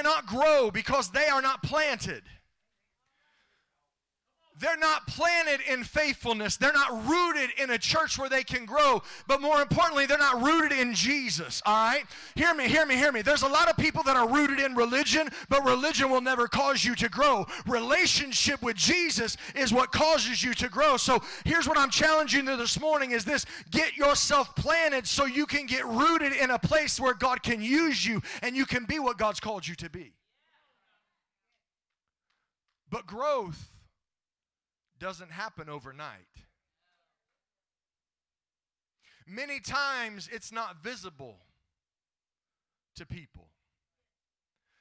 cannot grow because they are not planted. They're not planted in faithfulness. They're not rooted in a church where they can grow. But more importantly, they're not rooted in Jesus, all right? Hear me, hear me, hear me. There's a lot of people that are rooted in religion, but religion will never cause you to grow. Relationship with Jesus is what causes you to grow. So here's what I'm challenging you this morning is this. Get yourself planted so you can get rooted in a place where God can use you and you can be what God's called you to be. But growth doesn't happen overnight. Many times it's not visible to people.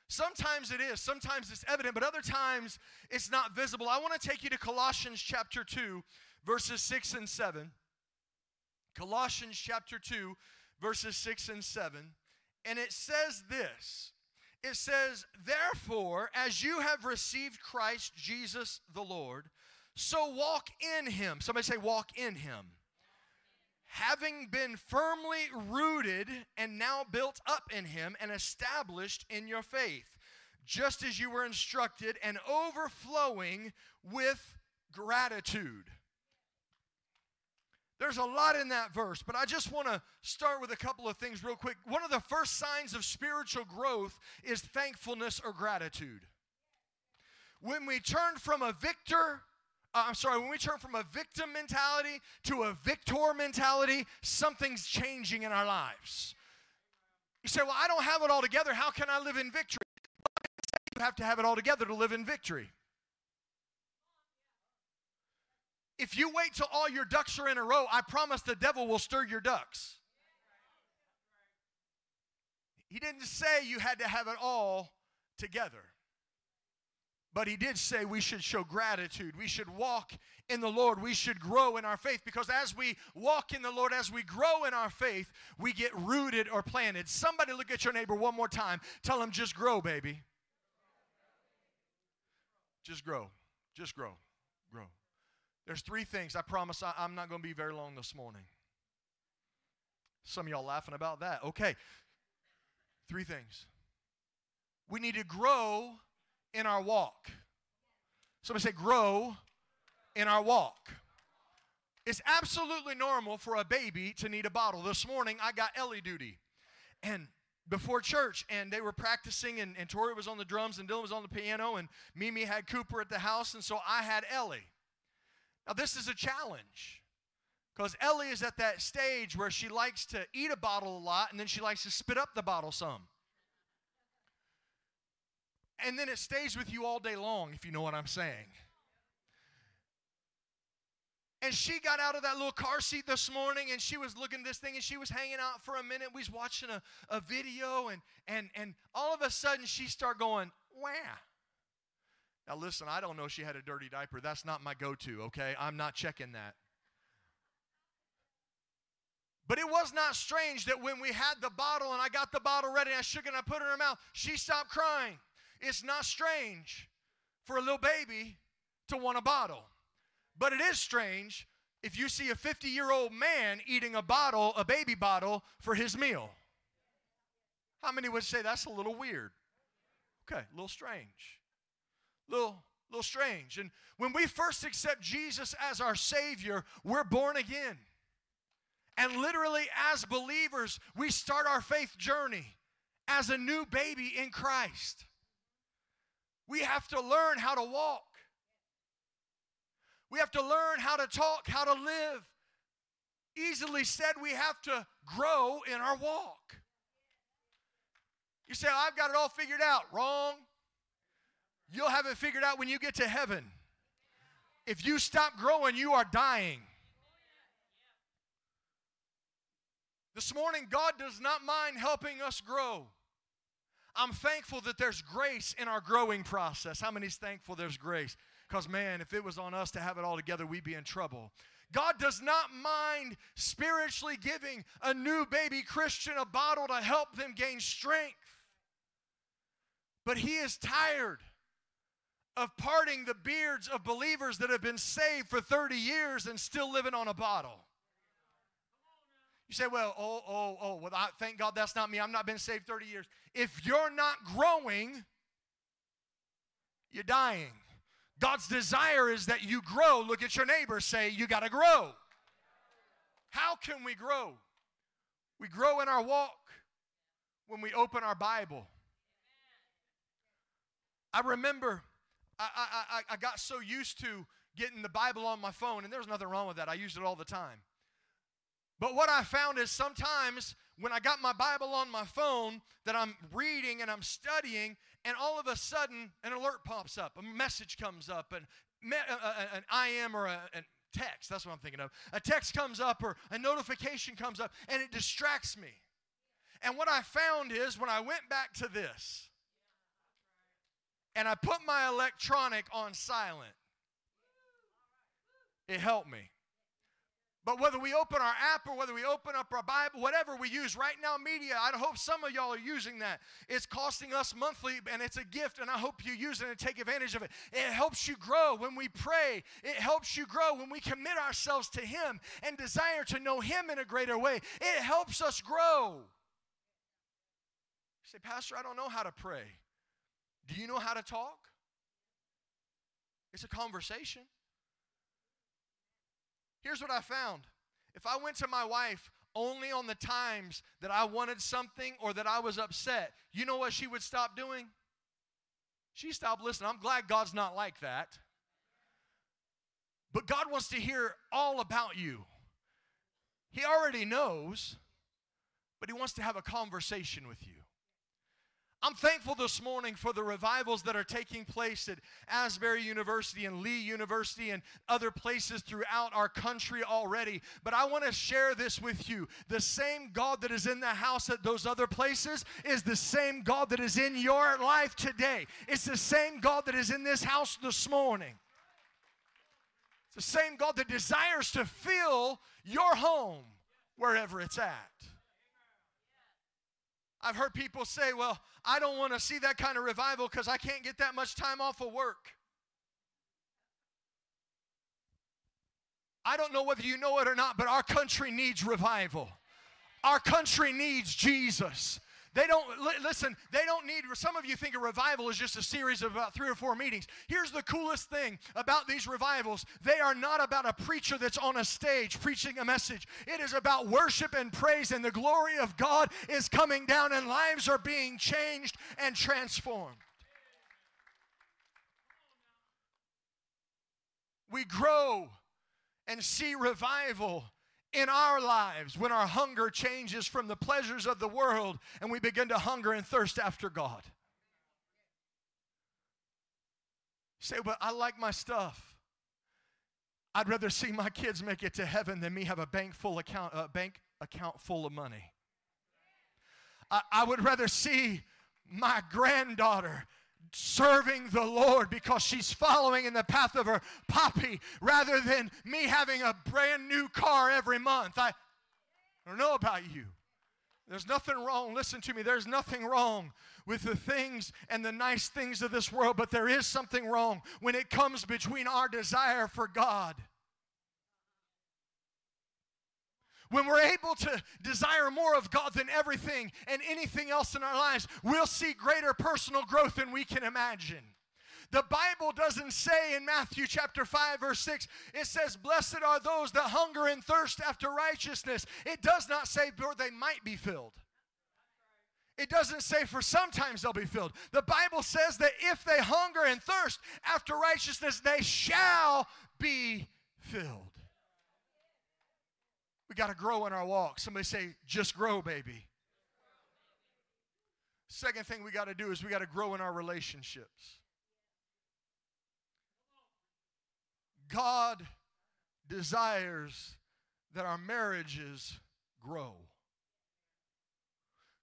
Sometimes it is. Sometimes it's evident, but other times it's not visible. I want to take you to Colossians chapter 2, verses 6 and 7. Colossians chapter 2, verses 6 and 7. And it says this. It says, "Therefore, as you have received Christ Jesus the Lord, so walk in him." Somebody say, walk in him. "Having been firmly rooted and now built up in him and established in your faith, just as you were instructed, and overflowing with gratitude." There's a lot in that verse, but I just want to start with a couple of things real quick. One of the first signs of spiritual growth is thankfulness or gratitude. When we turn from a victim mentality to a victor mentality, something's changing in our lives. You say, "Well, I don't have it all together. How can I live in victory?" You have to have it all together to live in victory. If you wait till all your ducks are in a row, I promise the devil will stir your ducks. He didn't say you had to have it all together. But he did say we should show gratitude. We should walk in the Lord. We should grow in our faith, because as we walk in the Lord, as we grow in our faith, we get rooted or planted. Somebody look at your neighbor one more time. Tell him, just grow, baby. Just grow. Just grow. Grow. There's three things. I promise I'm not going to be very long this morning. Some of y'all laughing about that. Okay. Three things. We need to grow in our walk. Somebody say, grow in our walk. It's absolutely normal for a baby to need a bottle. This morning I got Ellie duty, and before church, and they were practicing, and Tori was on the drums, and Dylan was on the piano, and Mimi had Cooper at the house, and so I had Ellie. Now this is a challenge, because Ellie is at that stage where she likes to eat a bottle a lot, and then she likes to spit up the bottle some. And then it stays with you all day long, if you know what I'm saying. And she got out of that little car seat this morning, and she was looking at this thing, and she was hanging out for a minute. We was watching a video, and all of a sudden she started going, "Wah." Now listen, I don't know if she had a dirty diaper. That's not my go-to, okay? I'm not checking that. But it was not strange that when we had the bottle, and I got the bottle ready, and I shook it, and I put it in her mouth, she stopped crying. It's not strange for a little baby to want a bottle. But it is strange if you see a 50-year-old man eating a bottle, a baby bottle, for his meal. How many would say that's a little weird? Okay, a little strange. Little strange. And when we first accept Jesus as our Savior, we're born again. And literally, as believers, we start our faith journey as a new baby in Christ. We have to learn how to walk. We have to learn how to talk, how to live. Easily said, we have to grow in our walk. You say, "I've got it all figured out." Wrong. You'll have it figured out when you get to heaven. If you stop growing, you are dying. This morning, God does not mind helping us grow. I'm thankful that there's grace in our growing process. How many's thankful there's grace? Because, man, if it was on us to have it all together, we'd be in trouble. God does not mind spiritually giving a new baby Christian a bottle to help them gain strength. But he is tired of parting the beards of believers that have been saved for 30 years and still living on a bottle. You say, well, well, I thank God that's not me. I've not been saved 30 years. If you're not growing, you're dying. God's desire is that you grow. Look at your neighbor, say, you got to grow. How can we grow? We grow in our walk when we open our Bible. I remember I got so used to getting the Bible on my phone, and there's nothing wrong with that. I used it all the time. But what I found is sometimes when I got my Bible on my phone that I'm reading and I'm studying, and all of a sudden an alert pops up, a message comes up, and an IM or a text, that's what I'm thinking of. A text comes up or a notification comes up, and it distracts me. And what I found is when I went back to this, and I put my electronic on silent, it helped me. But whether we open our app or whether we open up our Bible, whatever we use right now, media, I hope some of y'all are using that. It's costing us monthly, and it's a gift, and I hope you use it and take advantage of it. It helps you grow when we pray. It helps you grow when we commit ourselves to Him and desire to know Him in a greater way. It helps us grow. You say, Pastor, I don't know how to pray. Do you know how to talk? It's a conversation. Here's what I found. If I went to my wife only on the times that I wanted something or that I was upset, you know what she would stop doing? She stopped listening. I'm glad God's not like that. But God wants to hear all about you. He already knows, but He wants to have a conversation with you. I'm thankful this morning for the revivals that are taking place at Asbury University and Lee University and other places throughout our country already. But I want to share this with you. The same God that is in the house at those other places is the same God that is in your life today. It's the same God that is in this house this morning. It's the same God that desires to fill your home wherever it's at. I've heard people say, well, I don't want to see that kind of revival because I can't get that much time off of work. I don't know whether you know it or not, but our country needs revival. Our country needs Jesus. They don't, listen, they don't need, some of you think a revival is just a series of about 3 or 4 meetings. Here's the coolest thing about these revivals. They are not about a preacher that's on a stage preaching a message. It is about worship and praise, and the glory of God is coming down, and lives are being changed and transformed. We grow and see revival in our lives when our hunger changes from the pleasures of the world and we begin to hunger and thirst after God. Say, but I like my stuff. I'd rather see my kids make it to heaven than me have a bank account full of money. I would rather see my granddaughter serving the Lord because she's following in the path of her poppy rather than me having a brand new car every month. I don't know about you. There's nothing wrong, listen to me, there's nothing wrong with the things and the nice things of this world, but there is something wrong when it comes between our desire for God. When we're able to desire more of God than everything and anything else in our lives, we'll see greater personal growth than we can imagine. The Bible doesn't say in Matthew chapter 5, verse 6, it says, blessed are those that hunger and thirst after righteousness. It does not say, or they might be filled. It doesn't say for sometimes they'll be filled. The Bible says that if they hunger and thirst after righteousness, they shall be filled. We got to grow in our walk. Somebody say, just grow, baby. Second thing we got to do is we got to grow in our relationships. God desires that our marriages grow.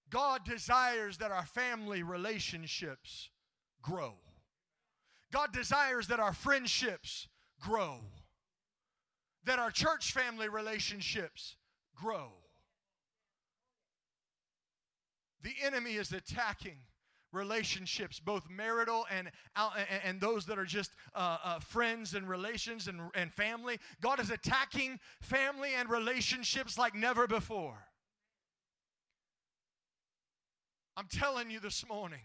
God desires that our family relationships grow. God desires that our friendships grow. That our church family relationships grow. The enemy is attacking relationships, both marital and those that are just friends and relations and family. God is attacking family and relationships like never before. I'm telling you this morning,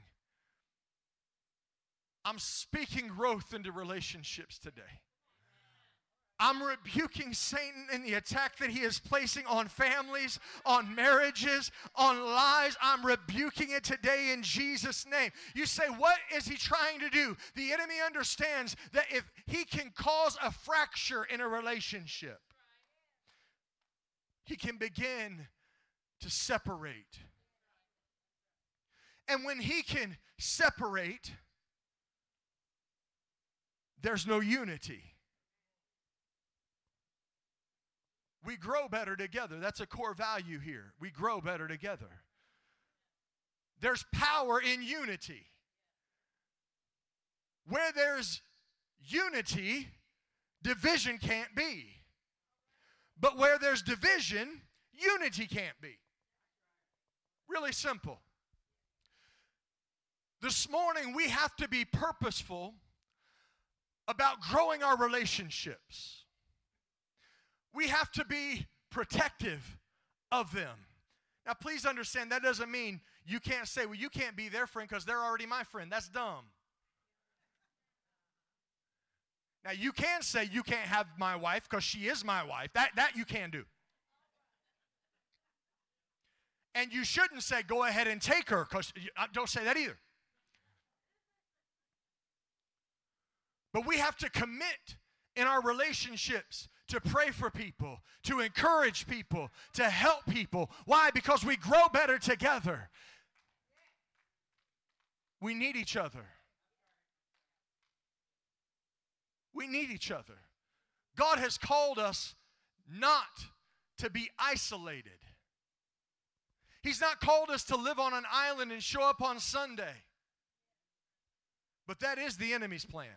I'm speaking growth into relationships today. I'm rebuking Satan and the attack that he is placing on families, on marriages, on lives. I'm rebuking it today in Jesus' name. You say, what is he trying to do? The enemy understands that if he can cause a fracture in a relationship, he can begin to separate. And when he can separate, there's no unity. We grow better together. That's a core value here. We grow better together. There's power in unity. Where there's unity, division can't be. But where there's division, unity can't be. Really simple. This morning, we have to be purposeful about growing our relationships. We have to be protective of them. Now, please understand, that doesn't mean you can't say, well, you can't be their friend because they're already my friend. That's dumb. Now, you can say you can't have my wife because she is my wife. That you can do. And you shouldn't say, go ahead and take her, because don't say that either. But we have to commit in our relationships to pray for people, to encourage people, to help people. Why? Because we grow better together. We need each other. We need each other. God has called us not to be isolated. He's not called us to live on an island and show up on Sunday. But that is the enemy's plan,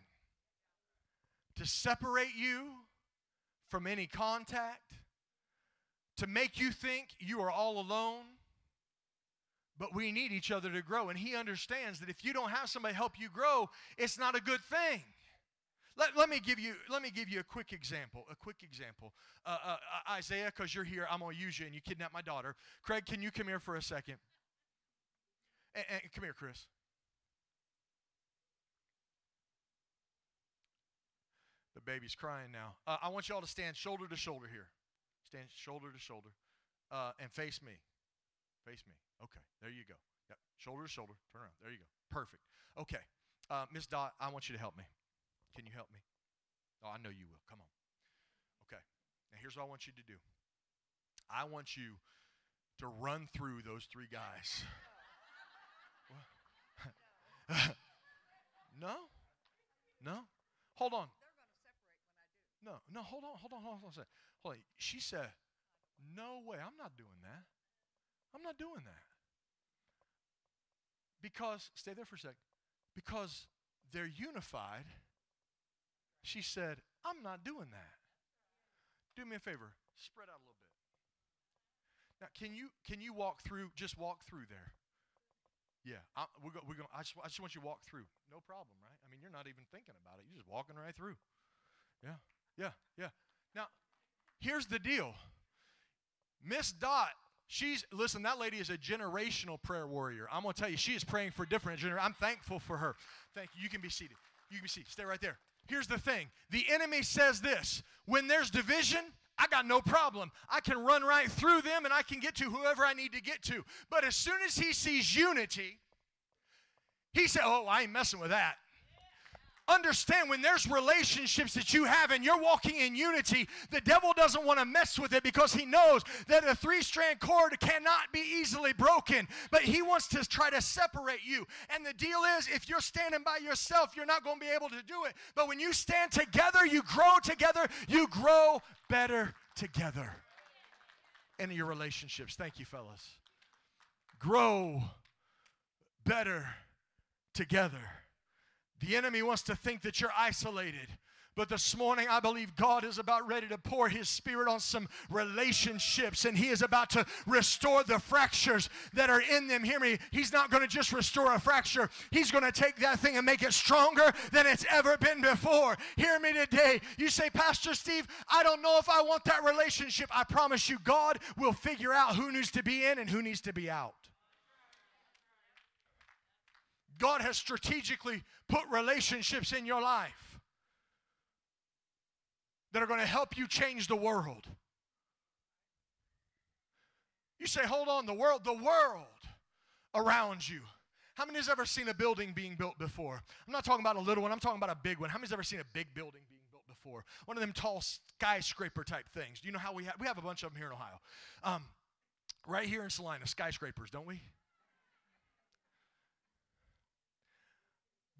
to separate you from any contact, to make you think you are all alone. But we need each other to grow. And he understands that if you don't have somebody help you grow, it's not a good thing. Let me give you a quick example. Isaiah, because you're here, I'm going to use you and you kidnapped my daughter. Craig, can you come here for a second? And come here, Chris. The baby's crying now. I want you all to stand shoulder to shoulder here. Stand shoulder to shoulder and face me. Face me. Okay, there you go. Yep. Shoulder to shoulder. Turn around. There you go. Perfect. Okay. Miss Dot, I want you to help me. Can you help me? Oh, I know you will. Come on. Okay. Now, here's what I want you to do. I want you to run through those three guys. No? Hold on. No, hold on a second. Hold on. She said, no way, I'm not doing that. I'm not doing that. Because, stay there for a sec, because they're unified, she said, I'm not doing that. Do me a favor, spread out a little bit. Now, can you walk through, just walk through there? Yeah, I just want you to walk through. No problem, right? I mean, you're not even thinking about it. You're just walking right through. Yeah. Yeah. Now, here's the deal. Miss Dot, listen, that lady is a generational prayer warrior. I'm going to tell you, she is praying for different generations. I'm thankful for her. Thank you. You can be seated. Stay right there. Here's the thing. The enemy says this. When there's division, I got no problem. I can run right through them, and I can get to whoever I need to get to. But as soon as he sees unity, he says, oh, I ain't messing with that. Understand, when there's relationships that you have and you're walking in unity, the devil doesn't want to mess with it because he knows that a three-strand cord cannot be easily broken, but he wants to try to separate you. And the deal is, if you're standing by yourself, you're not going to be able to do it. But when you stand together, you grow better together in your relationships. Thank you, fellas. Grow better together. The enemy wants to think that you're isolated, But this morning, I believe God is about ready to pour His Spirit on some relationships, and He is about to restore the fractures that are in them. Hear me. He's not going to just restore a fracture. He's going to take that thing and make it stronger than it's ever been before. Hear me today. You say, Pastor Steve, I don't know if I want that relationship. I promise you, God will figure out who needs to be in and who needs to be out. God has strategically put relationships in your life that are going to help you change the world. You say, hold on, the world around you. How many has ever seen a building being built before? I'm not talking about a little one, I'm talking about a big one. How many has ever seen a big building being built before? One of them tall skyscraper type things. Do you know how we have a bunch of them here in Ohio? Right here in Salina, skyscrapers, don't we?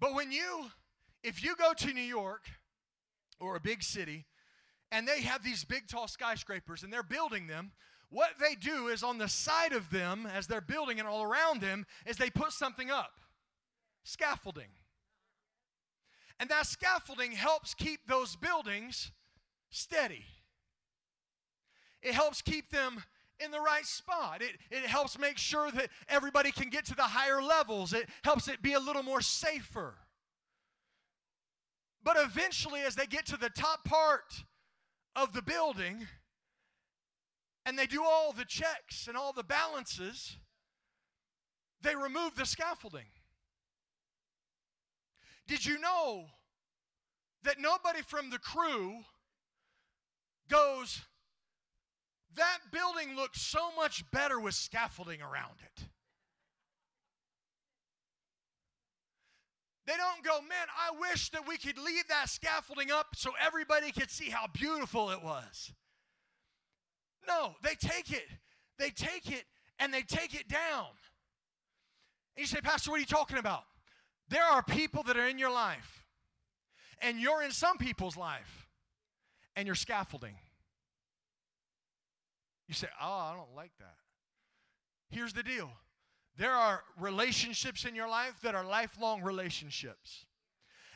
But if you go to New York or a big city, and they have these big, tall skyscrapers, and they're building them, what they do is on the side of them, as they're building and all around them, is they put something up, scaffolding. And that scaffolding helps keep those buildings steady. It helps keep them in the right spot. It helps make sure that everybody can get to the higher levels. It helps it be a little more safer. But eventually, as they get to the top part of the building, and they do all the checks and all the balances, they remove the scaffolding. Did you know that nobody from the crew goes, that building looks so much better with scaffolding around it? They don't go, man, I wish that we could leave that scaffolding up so everybody could see how beautiful it was. No, they take it down. And you say, Pastor, what are you talking about? There are people that are in your life, and you're in some people's life, and you're scaffolding. You say, oh, I don't like that. Here's the deal. There are relationships in your life that are lifelong relationships.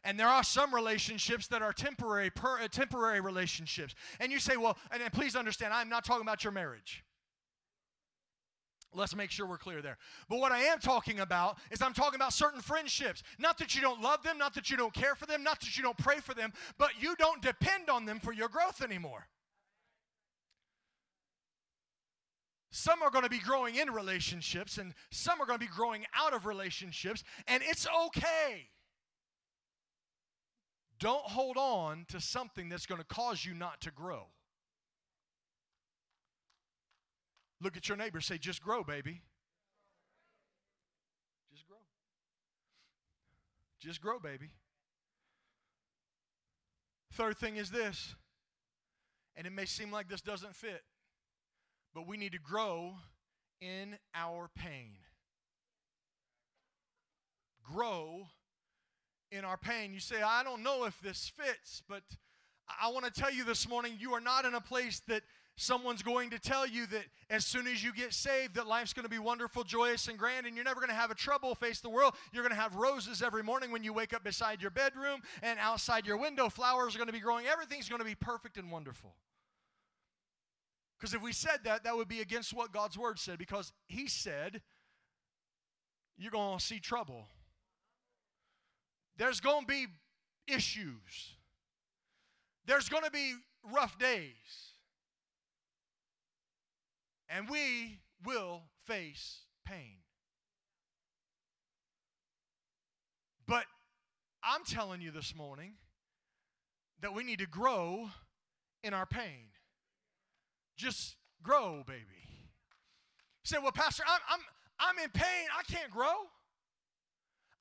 And there are some relationships that are temporary relationships. And you say, well, and please understand, I'm not talking about your marriage. Let's make sure we're clear there. But what I am talking about is I'm talking about certain friendships. Not that you don't love them, not that you don't care for them, not that you don't pray for them, but you don't depend on them for your growth anymore. Some are going to be growing in relationships, and some are going to be growing out of relationships, and it's okay. Don't hold on to something that's going to cause you not to grow. Look at your neighbor and say, just grow, baby. Just grow. Just grow, baby. Third thing is this, and it may seem like this doesn't fit, but we need to grow in our pain. Grow in our pain. You say, I don't know if this fits, but I want to tell you this morning, you are not in a place that someone's going to tell you that as soon as you get saved that life's going to be wonderful, joyous, and grand, and you're never going to have a trouble face the world. You're going to have roses every morning when you wake up beside your bedroom, and outside your window, flowers are going to be growing. Everything's going to be perfect and wonderful. Because if we said that, that would be against what God's word said, because He said, you're going to see trouble. There's going to be issues. There's going to be rough days. And we will face pain. But I'm telling you this morning that we need to grow in our pain. Just grow, baby. You say, well, Pastor, I'm in pain. I can't grow.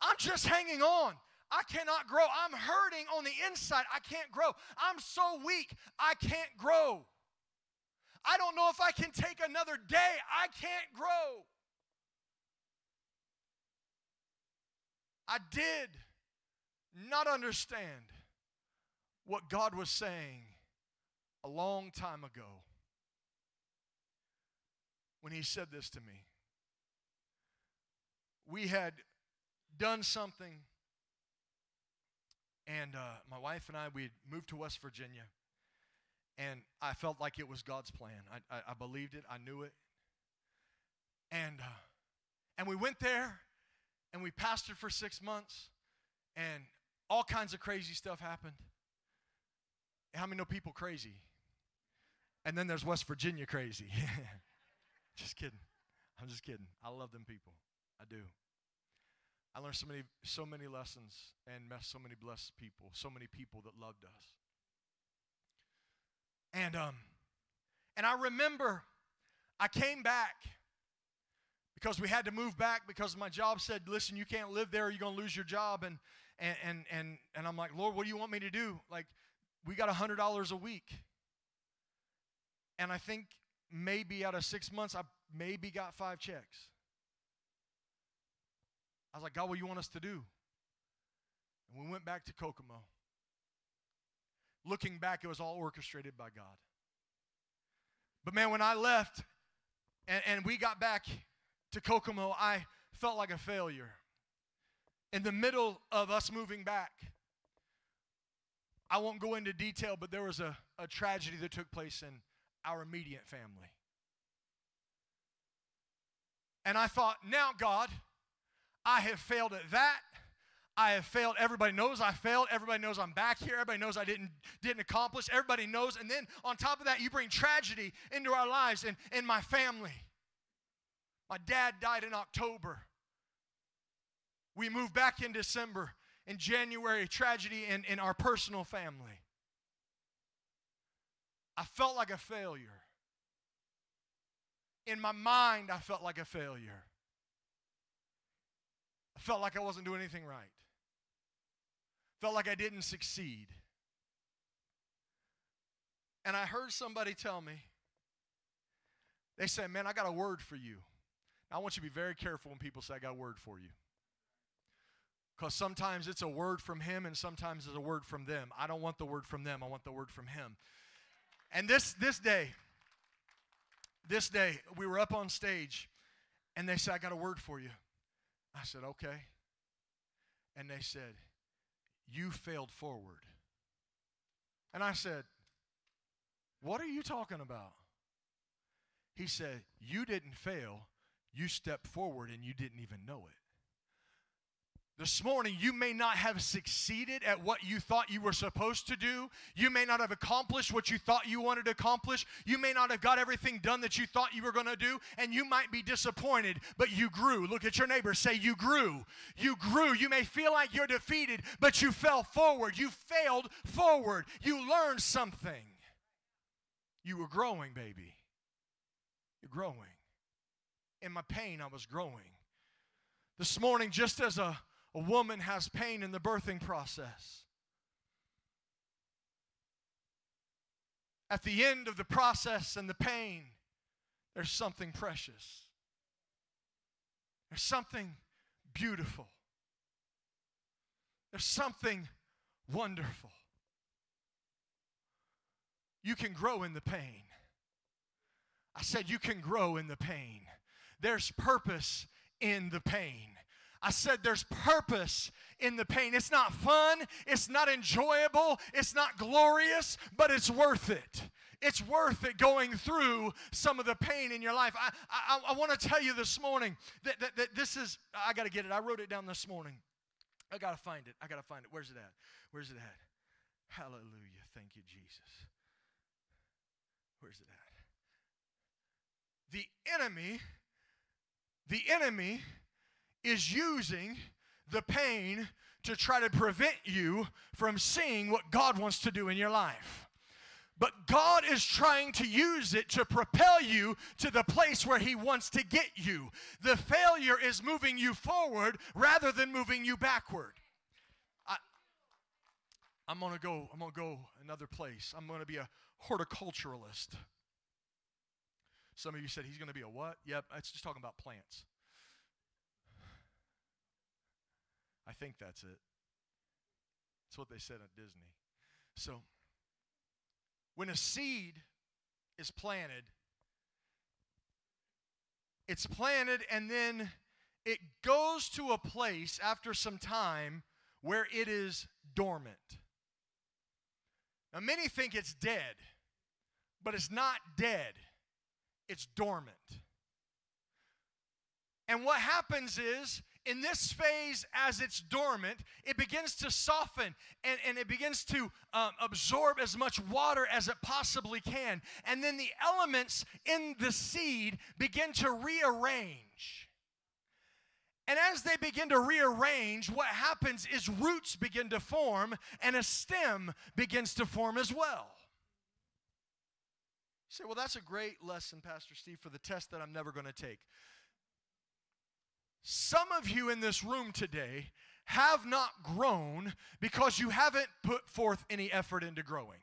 I'm just hanging on. I cannot grow. I'm hurting on the inside. I can't grow. I'm so weak. I can't grow. I don't know if I can take another day. I can't grow. I did not understand what God was saying a long time ago when He said this to me. We had done something And my wife and I, we had moved to West Virginia. And I felt like it was God's plan. I believed it. I knew it. And we went there, and we pastored for 6 months, and all kinds of crazy stuff happened. How many know people crazy? And then there's West Virginia crazy. Just kidding. I'm just kidding. I love them people. I do. I learned so many lessons and met so many blessed people, so many people that loved us. And I remember I came back because we had to move back because my job said, listen, you can't live there, you're going to lose your job. And I'm like, Lord, what do you want me to do? Like, we got $100 a week. And I think maybe out of 6 months, I maybe got 5 checks. I was like, God, what do you want us to do? And we went back to Kokomo. Looking back, it was all orchestrated by God. But man, when I left and we got back to Kokomo, I felt like a failure. In the middle of us moving back, I won't go into detail, but there was a tragedy that took place in our immediate family. And I thought, now God, I have failed at that. I have failed. Everybody knows I failed. Everybody knows I'm back here. Everybody knows I didn't accomplish. Everybody knows. And then on top of that, you bring tragedy into our lives and in my family. My dad died in October. We moved back in December. In January, tragedy in our personal family. I felt like a failure. In my mind, I felt like a failure. I felt like I wasn't doing anything right. Felt like I didn't succeed. And I heard somebody tell me, they said, man, I got a word for you. Now, I want you to be very careful when people say, I got a word for you. Because sometimes it's a word from him and sometimes it's a word from them. I don't want the word from them. I want the word from him. And this day, we were up on stage and they said, I got a word for you. I said, okay. And they said, you failed forward. And I said, what are you talking about? He said, you didn't fail. You stepped forward and you didn't even know it. This morning, you may not have succeeded at what you thought you were supposed to do. You may not have accomplished what you thought you wanted to accomplish. You may not have got everything done that you thought you were going to do, and you might be disappointed, but you grew. Look at your neighbor. Say, you grew. You grew. You may feel like you're defeated, but you fell forward. You failed forward. You learned something. You were growing, baby. You're growing. In my pain, I was growing. This morning, just as a woman has pain in the birthing process. At the end of the process and the pain, there's something precious. There's something beautiful. There's something wonderful. You can grow in the pain. I said you can grow in the pain. There's purpose in the pain. I said there's purpose in the pain. It's not fun. It's not enjoyable. It's not glorious, but it's worth it. It's worth it going through some of the pain in your life. I want to tell you this morning that this is, I got to get it. I wrote it down this morning. I got to find it. Where's it at? Hallelujah. Thank you, Jesus. Where's it at? The enemy is using the pain to try to prevent you from seeing what God wants to do in your life. But God is trying to use it to propel you to the place where he wants to get you. The failure is moving you forward rather than moving you backward. I'm going to go another place. I'm going to be a horticulturalist. Some of you said he's going to be a what? Yep, it's just talking about plants. I think that's it. That's what they said at Disney. So, when a seed is planted, it's planted and then it goes to a place after some time where it is dormant. Now, many think it's dead, but it's not dead. It's dormant. And what happens is, in this phase, as it's dormant, it begins to soften and it begins to absorb as much water as it possibly can. And then the elements in the seed begin to rearrange. And as they begin to rearrange, what happens is roots begin to form and a stem begins to form as well. You say, well, that's a great lesson, Pastor Steve, for the test that I'm never going to take. Some of you in this room today have not grown because you haven't put forth any effort into growing.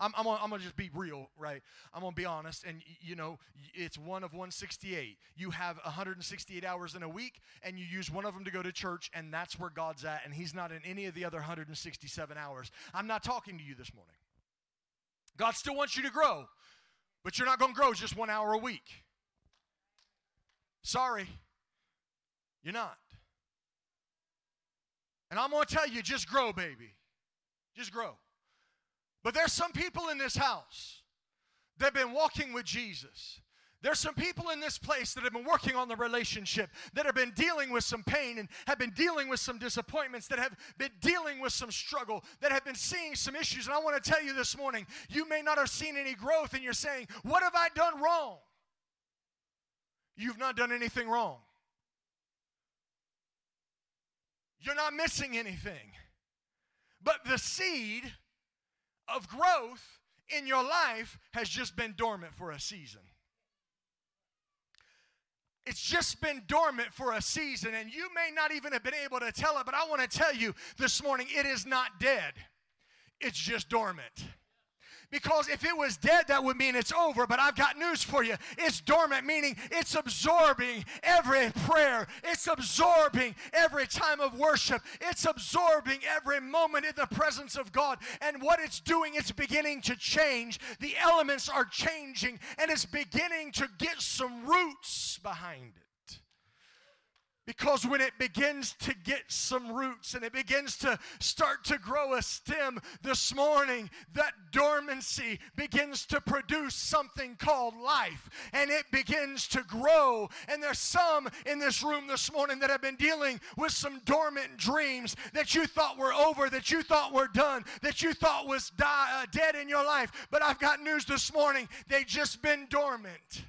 I'm going to just be real, right? I'm going to be honest. And, you know, it's one of 168. You have 168 hours in a week, and you use one of them to go to church, and that's where God's at, and he's not in any of the other 167 hours. I'm not talking to you this morning. God still wants you to grow, but you're not going to grow just 1 hour a week. Sorry, you're not. And I'm going to tell you, just grow, baby. Just grow. But there's some people in this house that have been walking with Jesus. There's some people in this place that have been working on the relationship, that have been dealing with some pain and have been dealing with some disappointments, that have been dealing with some struggle, that have been seeing some issues. And I want to tell you this morning, you may not have seen any growth, and you're saying, what have I done wrong? You've not done anything wrong. You're not missing anything. But the seed of growth in your life has just been dormant for a season. It's just been dormant for a season, and you may not even have been able to tell it, but I want to tell you this morning, it is not dead. It's just dormant. Because if it was dead, that would mean it's over, but I've got news for you. It's dormant, meaning it's absorbing every prayer. It's absorbing every time of worship. It's absorbing every moment in the presence of God. And what it's doing, it's beginning to change. The elements are changing, and it's beginning to get some roots behind it. Because when it begins to get some roots and it begins to start to grow a stem this morning, that dormancy begins to produce something called life, and it begins to grow. And there's some in this room this morning that have been dealing with some dormant dreams that you thought were over, that you thought were done, that you thought was dead in your life. But I've got news this morning. They've just been dormant.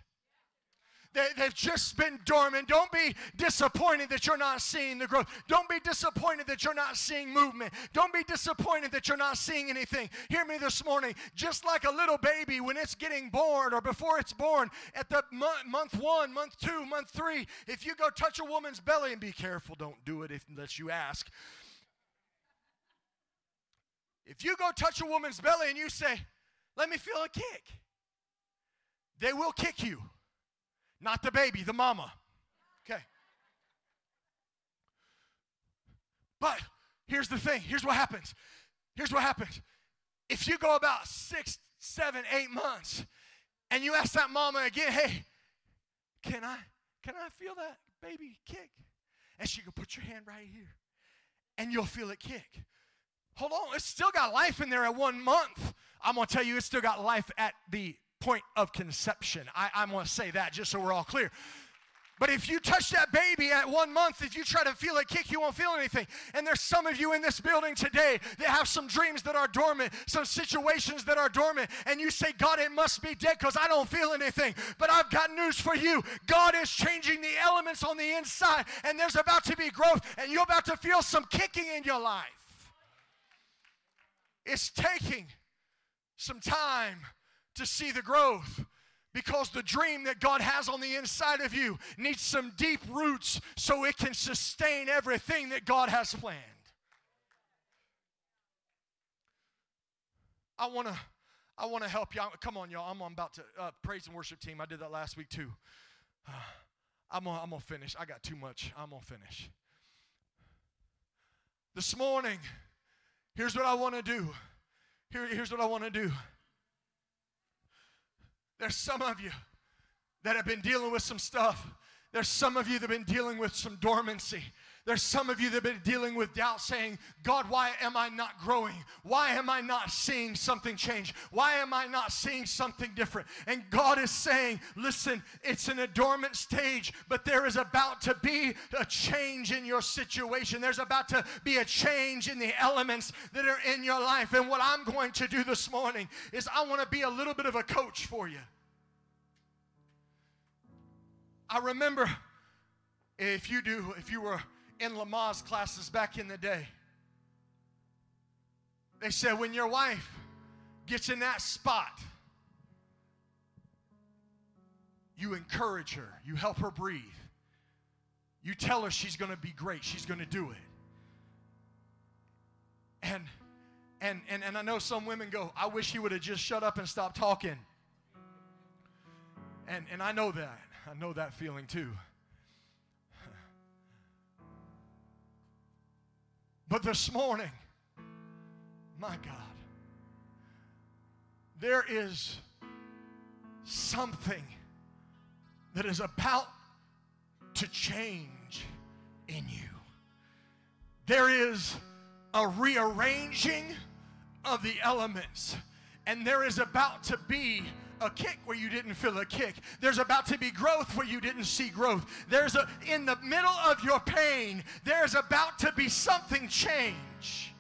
They've just been dormant. Don't be disappointed that you're not seeing the growth. Don't be disappointed that you're not seeing movement. Don't be disappointed that you're not seeing anything. Hear me this morning. Just like a little baby when it's getting born or before it's born, at the month one, month two, month three, if you go touch a woman's belly, and be careful, don't do it unless you ask. If you go touch a woman's belly and you say, let me feel a kick, they will kick you. Not the baby, the mama. Okay. But here's the thing. Here's what happens. If you go about 6, 7, 8 months and you ask that mama again, hey, can I feel that baby kick? And she can put your hand right here and you'll feel it kick. Hold on. It's still got life in there at 1 month. I'm going to tell you it's still got life at the point of conception. I'm going to say that just so we're all clear. But if you touch that baby at 1 month, if you try to feel it kick, you won't feel anything. And there's some of you in this building today that have some dreams that are dormant, some situations that are dormant, and you say, God, it must be dead because I don't feel anything. But I've got news for you. God is changing the elements on the inside, and there's about to be growth, and you're about to feel some kicking in your life. It's taking some time to see the growth, because the dream that God has on the inside of you needs some deep roots so it can sustain everything that God has planned. I want to help you. Come on, y'all. I'm about to praise and worship team. I did that last week too. I'm gonna finish. I got too much. I'm gonna finish. This morning, here's what I want to do. Here's what I want to do. There's some of you that have been dealing with some stuff. There's some of you that have been dealing with some dormancy. There's some of you that have been dealing with doubt, saying, God, why am I not growing? Why am I not seeing something change? Why am I not seeing something different? And God is saying, listen, it's in a dormant stage, but there is about to be a change in your situation. There's about to be a change in the elements that are in your life. And what I'm going to do this morning is I want to be a little bit of a coach for you. I remember, if you were in Lama's classes back in the day, they said when your wife gets in that spot, you encourage her, you help her breathe, you tell her she's going to be great, she's going to do it. And I know some women go, I wish he would have just shut up and stopped talking. And I know that. I know that feeling too. But this morning, my God, there is something that is about to change in you. There is a rearranging of the elements, and there is about to be a kick where you didn't feel a kick. There's about to be growth where you didn't see growth. In the middle of your pain, there's about to be something change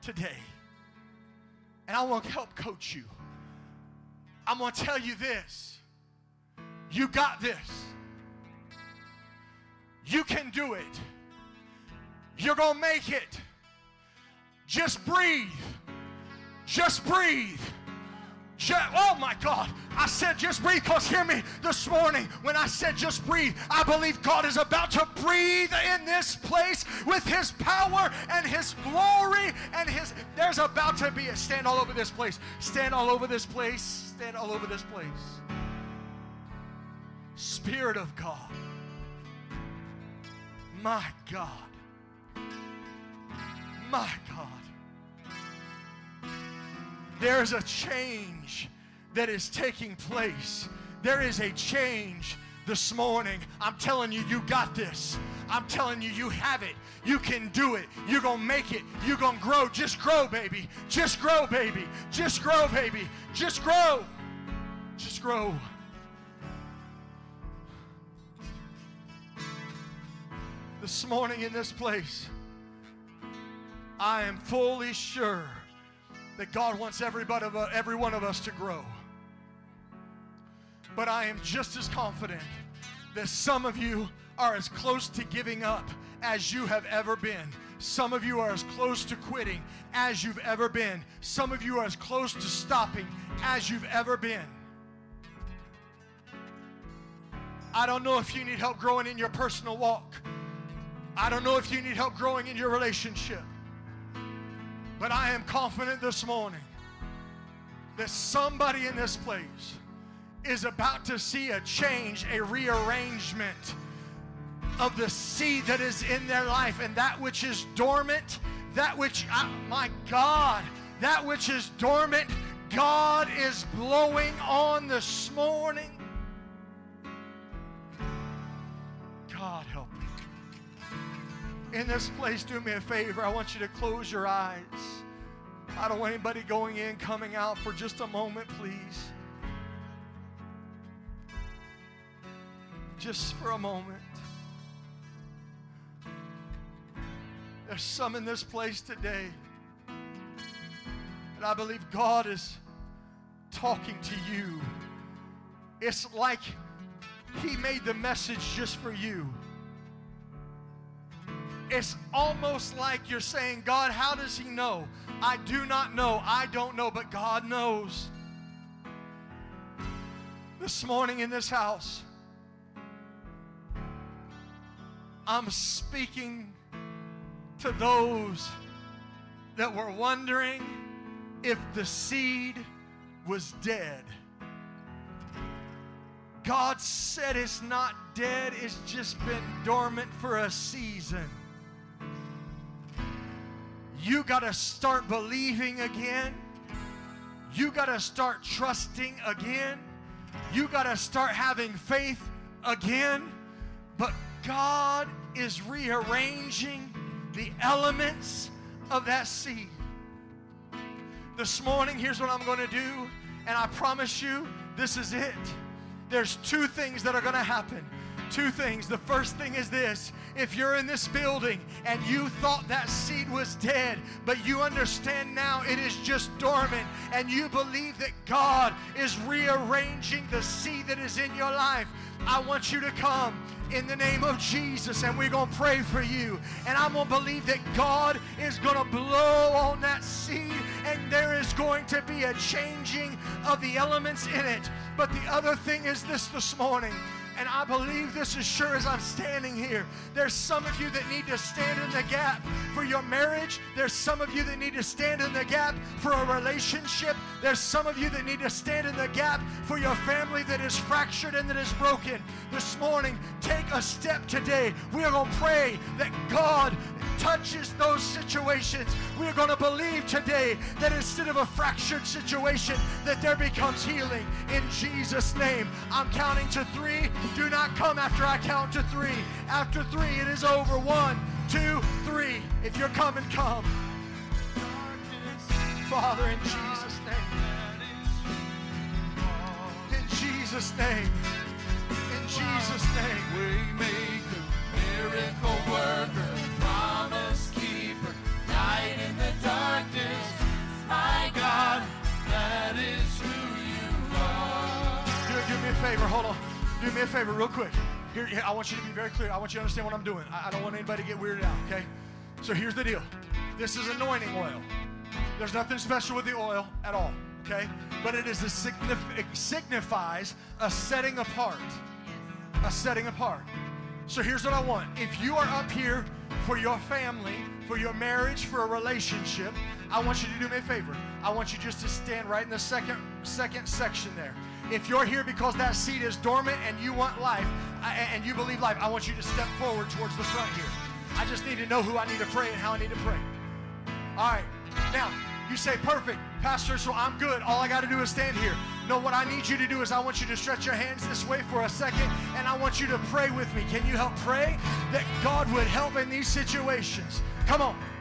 today. And I want to help coach you. I'm going to tell you this. You got this. You can do it. You're going to make it. Just breathe. Just breathe. Oh my God, I said just breathe, because hear me this morning, when I said just breathe, I believe God is about to breathe in this place with his power and his glory and his, there's about to be a stand all over this place, stand all over this place, stand all over this place. Spirit of God, my God, my God. There is a change that is taking place. There is a change this morning. I'm telling you, you got this. I'm telling you, you have it. You can do it. You're going to make it. You're going to grow. Just grow, baby. Just grow, baby. Just grow, baby. Just grow. Just grow. This morning in this place, I am fully sure that God wants every one of us to grow. But I am just as confident that some of you are as close to giving up as you have ever been. Some of you are as close to quitting as you've ever been. Some of you are as close to stopping as you've ever been. I don't know if you need help growing in your personal walk. I don't know if you need help growing in your relationship. But I am confident this morning that somebody in this place is about to see a change, a rearrangement of the seed that is in their life, and that which is dormant, that which is dormant, God is blowing on this morning. God help me. In this place, do me a favor. I want you to close your eyes. I don't want anybody going in, coming out for just a moment, please. Just for a moment. There's some in this place today that I believe God is talking to you. It's like He made the message just for you. It's almost like you're saying, God, how does he know? I do not know. I don't know, but God knows. This morning in this house, I'm speaking to those that were wondering if the seed was dead. God said it's not dead. It's just been dormant for a season. You got to start believing again. You got to start trusting again. You got to start having faith again. But God is rearranging the elements of that seed. This morning, here's what I'm going to do, and I promise you, this is it. There's two things that are going to happen. Two things. The first thing is this. If you're in this building and you thought that seed was dead, but you understand now it is just dormant, and you believe that God is rearranging the seed that is in your life, I want you to come in the name of Jesus, and we're going to pray for you. And I'm going to believe that God is going to blow on that seed, and there is going to be a changing of the elements in it. But the other thing is this morning, and I believe this as sure as I'm standing here. There's some of you that need to stand in the gap for your marriage. There's some of you that need to stand in the gap for a relationship. There's some of you that need to stand in the gap for your family that is fractured and that is broken. This morning, take a step today. We are going to pray that God touches those situations. We're going to believe today that instead of a fractured situation, that there becomes healing in Jesus' name. I'm counting to three. Do not come after I count to three. After three, it is over. 1, 2, 3. If you're coming, come. Father, in Jesus' name. In Jesus' name. In Jesus' name. Waymaker, miracle worker, promise keeper, light in the darkness. My God, that is who you are. Do me a favor. Hold on. Do me a favor real quick. Here, I want you to be very clear. I want you to understand what I'm doing. I don't want anybody to get weirded out, okay? So here's the deal. This is anointing oil. There's nothing special with the oil at all, okay? But it signifies a setting apart. A setting apart. So here's what I want. If you are up here for your family, for your marriage, for a relationship, I want you to do me a favor. I want you just to stand right in the second section there. If you're here because that seed is dormant and you want life and you believe life, I want you to step forward towards the front here. I just need to know who I need to pray and how I need to pray. All right. Now, you say, perfect, Pastor, so I'm good. All I got to do is stand here. No, what I need you to do is I want you to stretch your hands this way for a second, and I want you to pray with me. Can you help pray that God would help in these situations? Come on.